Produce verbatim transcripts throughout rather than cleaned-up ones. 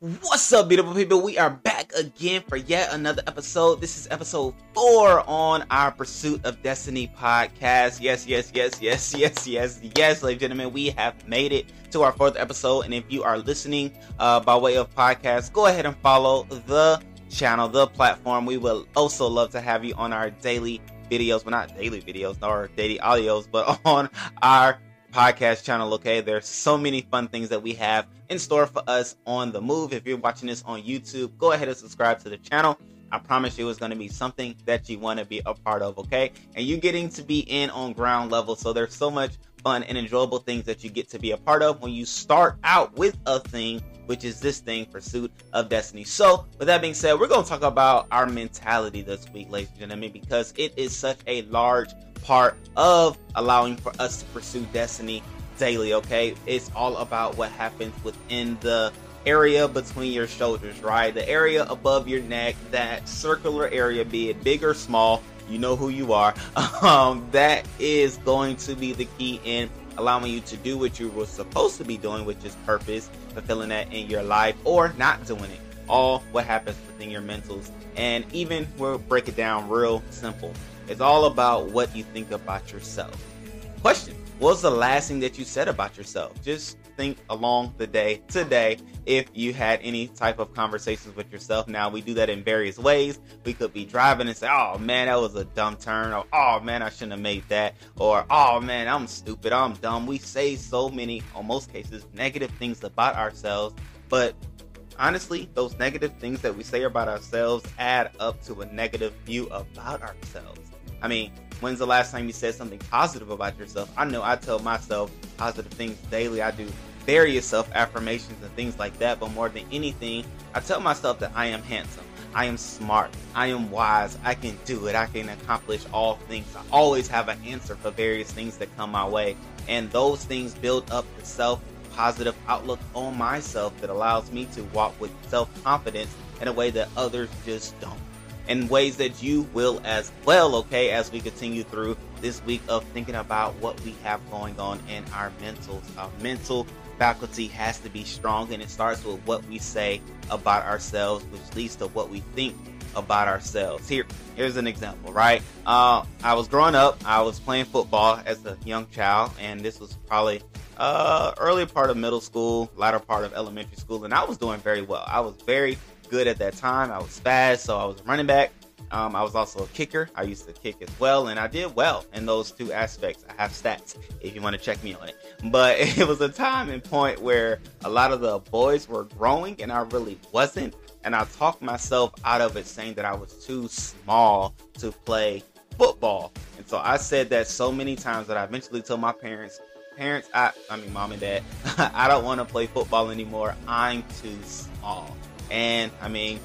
What's up, beautiful people? We are back again for yet another episode. This is episode four on our Pursuit of Destiny podcast. Yes, yes, yes, yes, yes, yes, yes, ladies and gentlemen, we have made it to our fourth episode. And if you are listening uh, by way of podcast, go ahead and follow the channel, the platform. We will also love to have you on our daily videos. Well, not daily videos, nor daily audios, but on our podcast channel. Okay, there's so many fun things that we have in store for us on the move. If you're watching this on YouTube, go ahead and subscribe to the channel. I promise you it's going to be something that you want to be a part of, okay? And you're getting to be in on ground level, so there's so much fun and enjoyable things that you get to be a part of when you start out with a thing, which is this thing, Pursuit of Destiny. So with that being said, we're going to talk about our mentality this week, ladies and gentlemen, because it is such a large part of allowing for us to pursue destiny daily, okay? It's all about what happens within the area between your shoulders, right? The area above your neck, that circular area, be it big or small, you know who you are. Um, that is going to be the key in allowing you to do what you were supposed to be doing, which is purpose, fulfilling that in your life, or not doing it. All what happens within your mentals. And even we'll break it down real simple. It's all about what you think about yourself. Question: what's the last thing that you said about yourself? Just think along the day today if you had any type of conversations with yourself. Now, we do that in various ways. We could be driving and say, oh man, that was a dumb turn, or oh man, I shouldn't have made that, or oh man, I'm stupid, I'm dumb. We say so many, on most cases, negative things about ourselves, but honestly, those negative things that we say about ourselves add up to a negative view about ourselves. I mean, when's the last time you said something positive about yourself? I know I tell myself positive things daily. I do various self-affirmations and things like that. But more than anything, I tell myself that I am handsome. I am smart. I am wise. I can do it. I can accomplish all things. I always have an answer for various things that come my way. And those things build up the self-positive outlook on myself that allows me to walk with self-confidence in a way that others just don't. In ways that you will as well, okay, as we continue through this week of thinking about what we have going on in our mentals. Our mental faculty has to be strong, and it starts with what we say about ourselves, which leads to what we think about ourselves. Here, here's an example, right? Uh, I was growing up, I was playing football as a young child, and this was probably uh, early part of middle school, latter part of elementary school, and I was doing very well. I was very good at that time. I was fast, so I was a running back. Um, I was also a kicker. I used to kick as well, and I did well in those two aspects. I have stats if you want to check me on it. But it was a time and point where a lot of the boys were growing, and I really wasn't. And I talked myself out of it, saying that I was too small to play football. And so I said that so many times that I eventually told my parents, parents, I, I mean, mom and dad, I don't want to play football anymore. I'm too small. And I mean,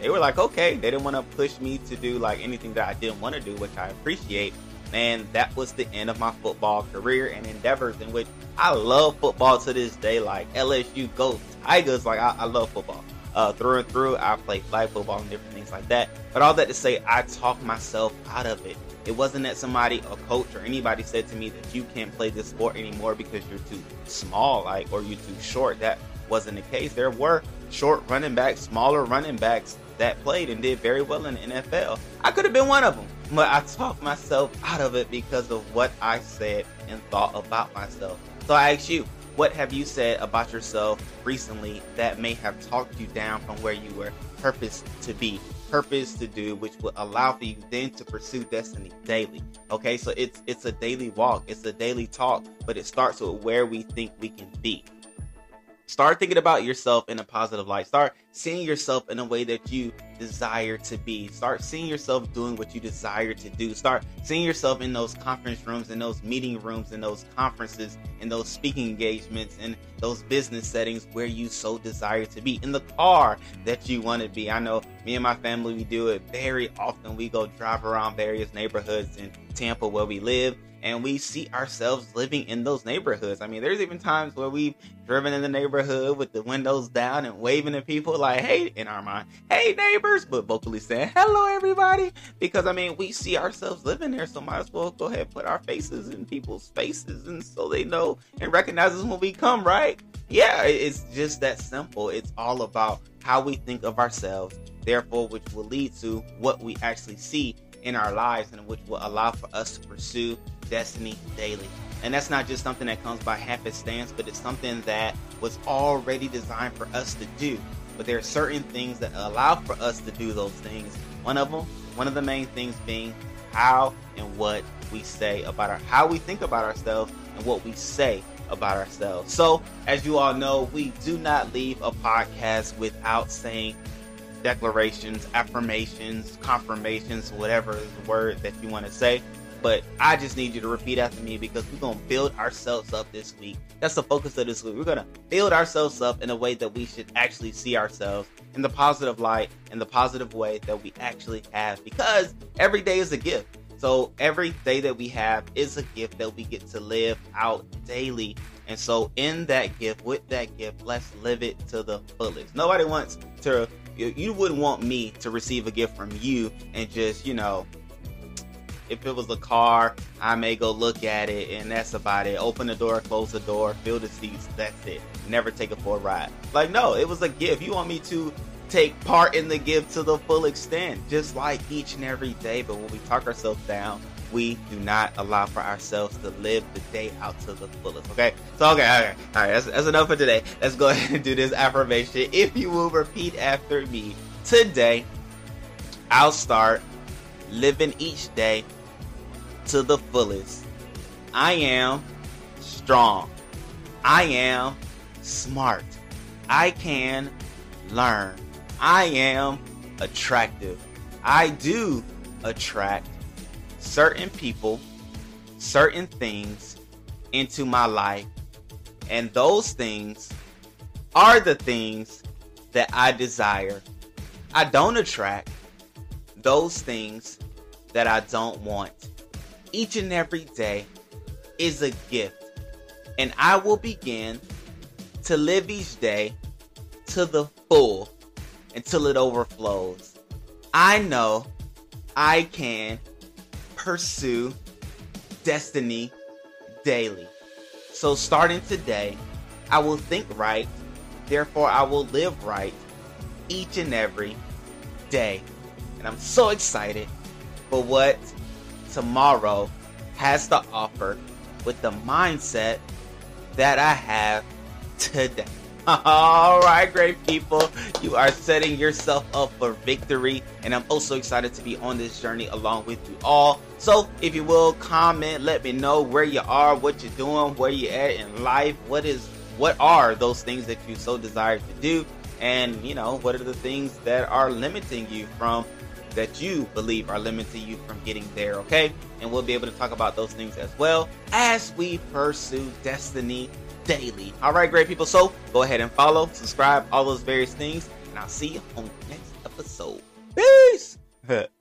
they were like, okay. They didn't want to push me to do like anything that I didn't want to do, which I appreciate. And that was the end of my football career and endeavors, in which I love football to this day. Like L S U, go Tigers. Like I, I love football uh, through and through. I played flag football and different things like that. But all that to say, I talked myself out of it. It wasn't that somebody, a coach or anybody, said to me that you can't play this sport anymore because you're too small, like, or you're too short. That wasn't the case. There were short running backs, smaller running backs that played and did very well in the N F L. I could have been one of them, but I talked myself out of it because of what I said and thought about myself. So I ask you, what have you said about yourself recently that may have talked you down from where you were purposed to be, purposed to do, which would allow for you then to pursue destiny daily? Okay, so it's it's a daily walk, it's a daily talk, but it starts with where we think we can be. Start thinking about yourself in a positive light. Start seeing yourself in a way that you desire to be. Start seeing yourself doing what you desire to do. Start seeing yourself in those conference rooms, in those meeting rooms, in those conferences, in those speaking engagements, in those business settings where you so desire to be, in the car that you want to be. I know me and my family, we do it very often. We go drive around various neighborhoods in Tampa where we live. and we see ourselves living in those neighborhoods. I mean, there's even times where we've driven in the neighborhood with the windows down and waving at people like, hey, in our mind, hey neighbors, but vocally saying hello everybody, because I mean, we see ourselves living there, so might as well go ahead and put our faces in people's faces, and so they know and recognize us when we come, right? Yeah, it's just that simple. It's all about how we think of ourselves, therefore, which will lead to what we actually see in our lives, and which will allow for us to pursue destiny daily. And that's not just something that comes by happenstance, but it's something that was already designed for us to do. But there are certain things that allow for us to do those things. One of them, one of the main things being how and what we say about our, how we think about ourselves and what we say about ourselves. So as you all know, we do not leave a podcast without saying declarations, affirmations, confirmations, whatever is the word that you want to say. But I just need you to repeat after me, because we're going to build ourselves up this week. That's the focus of this week. We're going to build ourselves up in a way that we should actually see ourselves in the positive light, in the positive way that we actually have, because every day is a gift. So every day that we have is a gift that we get to live out daily. And so in that gift, with that gift, let's live it to the fullest. Nobody wants to, you wouldn't want me to receive a gift from you and just, you know, if it was a car, I may go look at it and that's about it. Open the door, close the door, fill the seats, that's it. Never take it for a ride. Like, no, it was a gift. You want me to take part in the gift to the full extent, just like each and every day. But when we talk ourselves down, we do not allow for ourselves to live the day out to the fullest. Okay, so okay, okay, all right, that's, that's enough for today. Let's go ahead and do this affirmation. If you will repeat after me, today I'll start living each day to the fullest. I am strong. I am smart. I can learn. I am attractive. I do attract certain people, certain things into my life, and those things are the things that I desire. I don't attract those things that I don't want. Each and every day is a gift, and I will begin to live each day to the full until it overflows. I know I can pursue destiny daily. So starting today, I will think right, therefore I will live right each and every day. And I'm so excited for what tomorrow has to offer with the mindset that I have today. All right, great people, you are setting yourself up for victory, and I'm also excited to be on this journey along with you all. So if you will, comment, let me know where you are, what you're doing, where you're at in life, what is what are those things that you so desire to do, and you know, what are the things that are limiting you from that you believe are limiting you from getting there. Okay, and we'll be able to talk about those things as well as we pursue destiny daily. All right, great people. So go ahead and follow, subscribe, all those various things. And I'll see you on the next episode. Peace.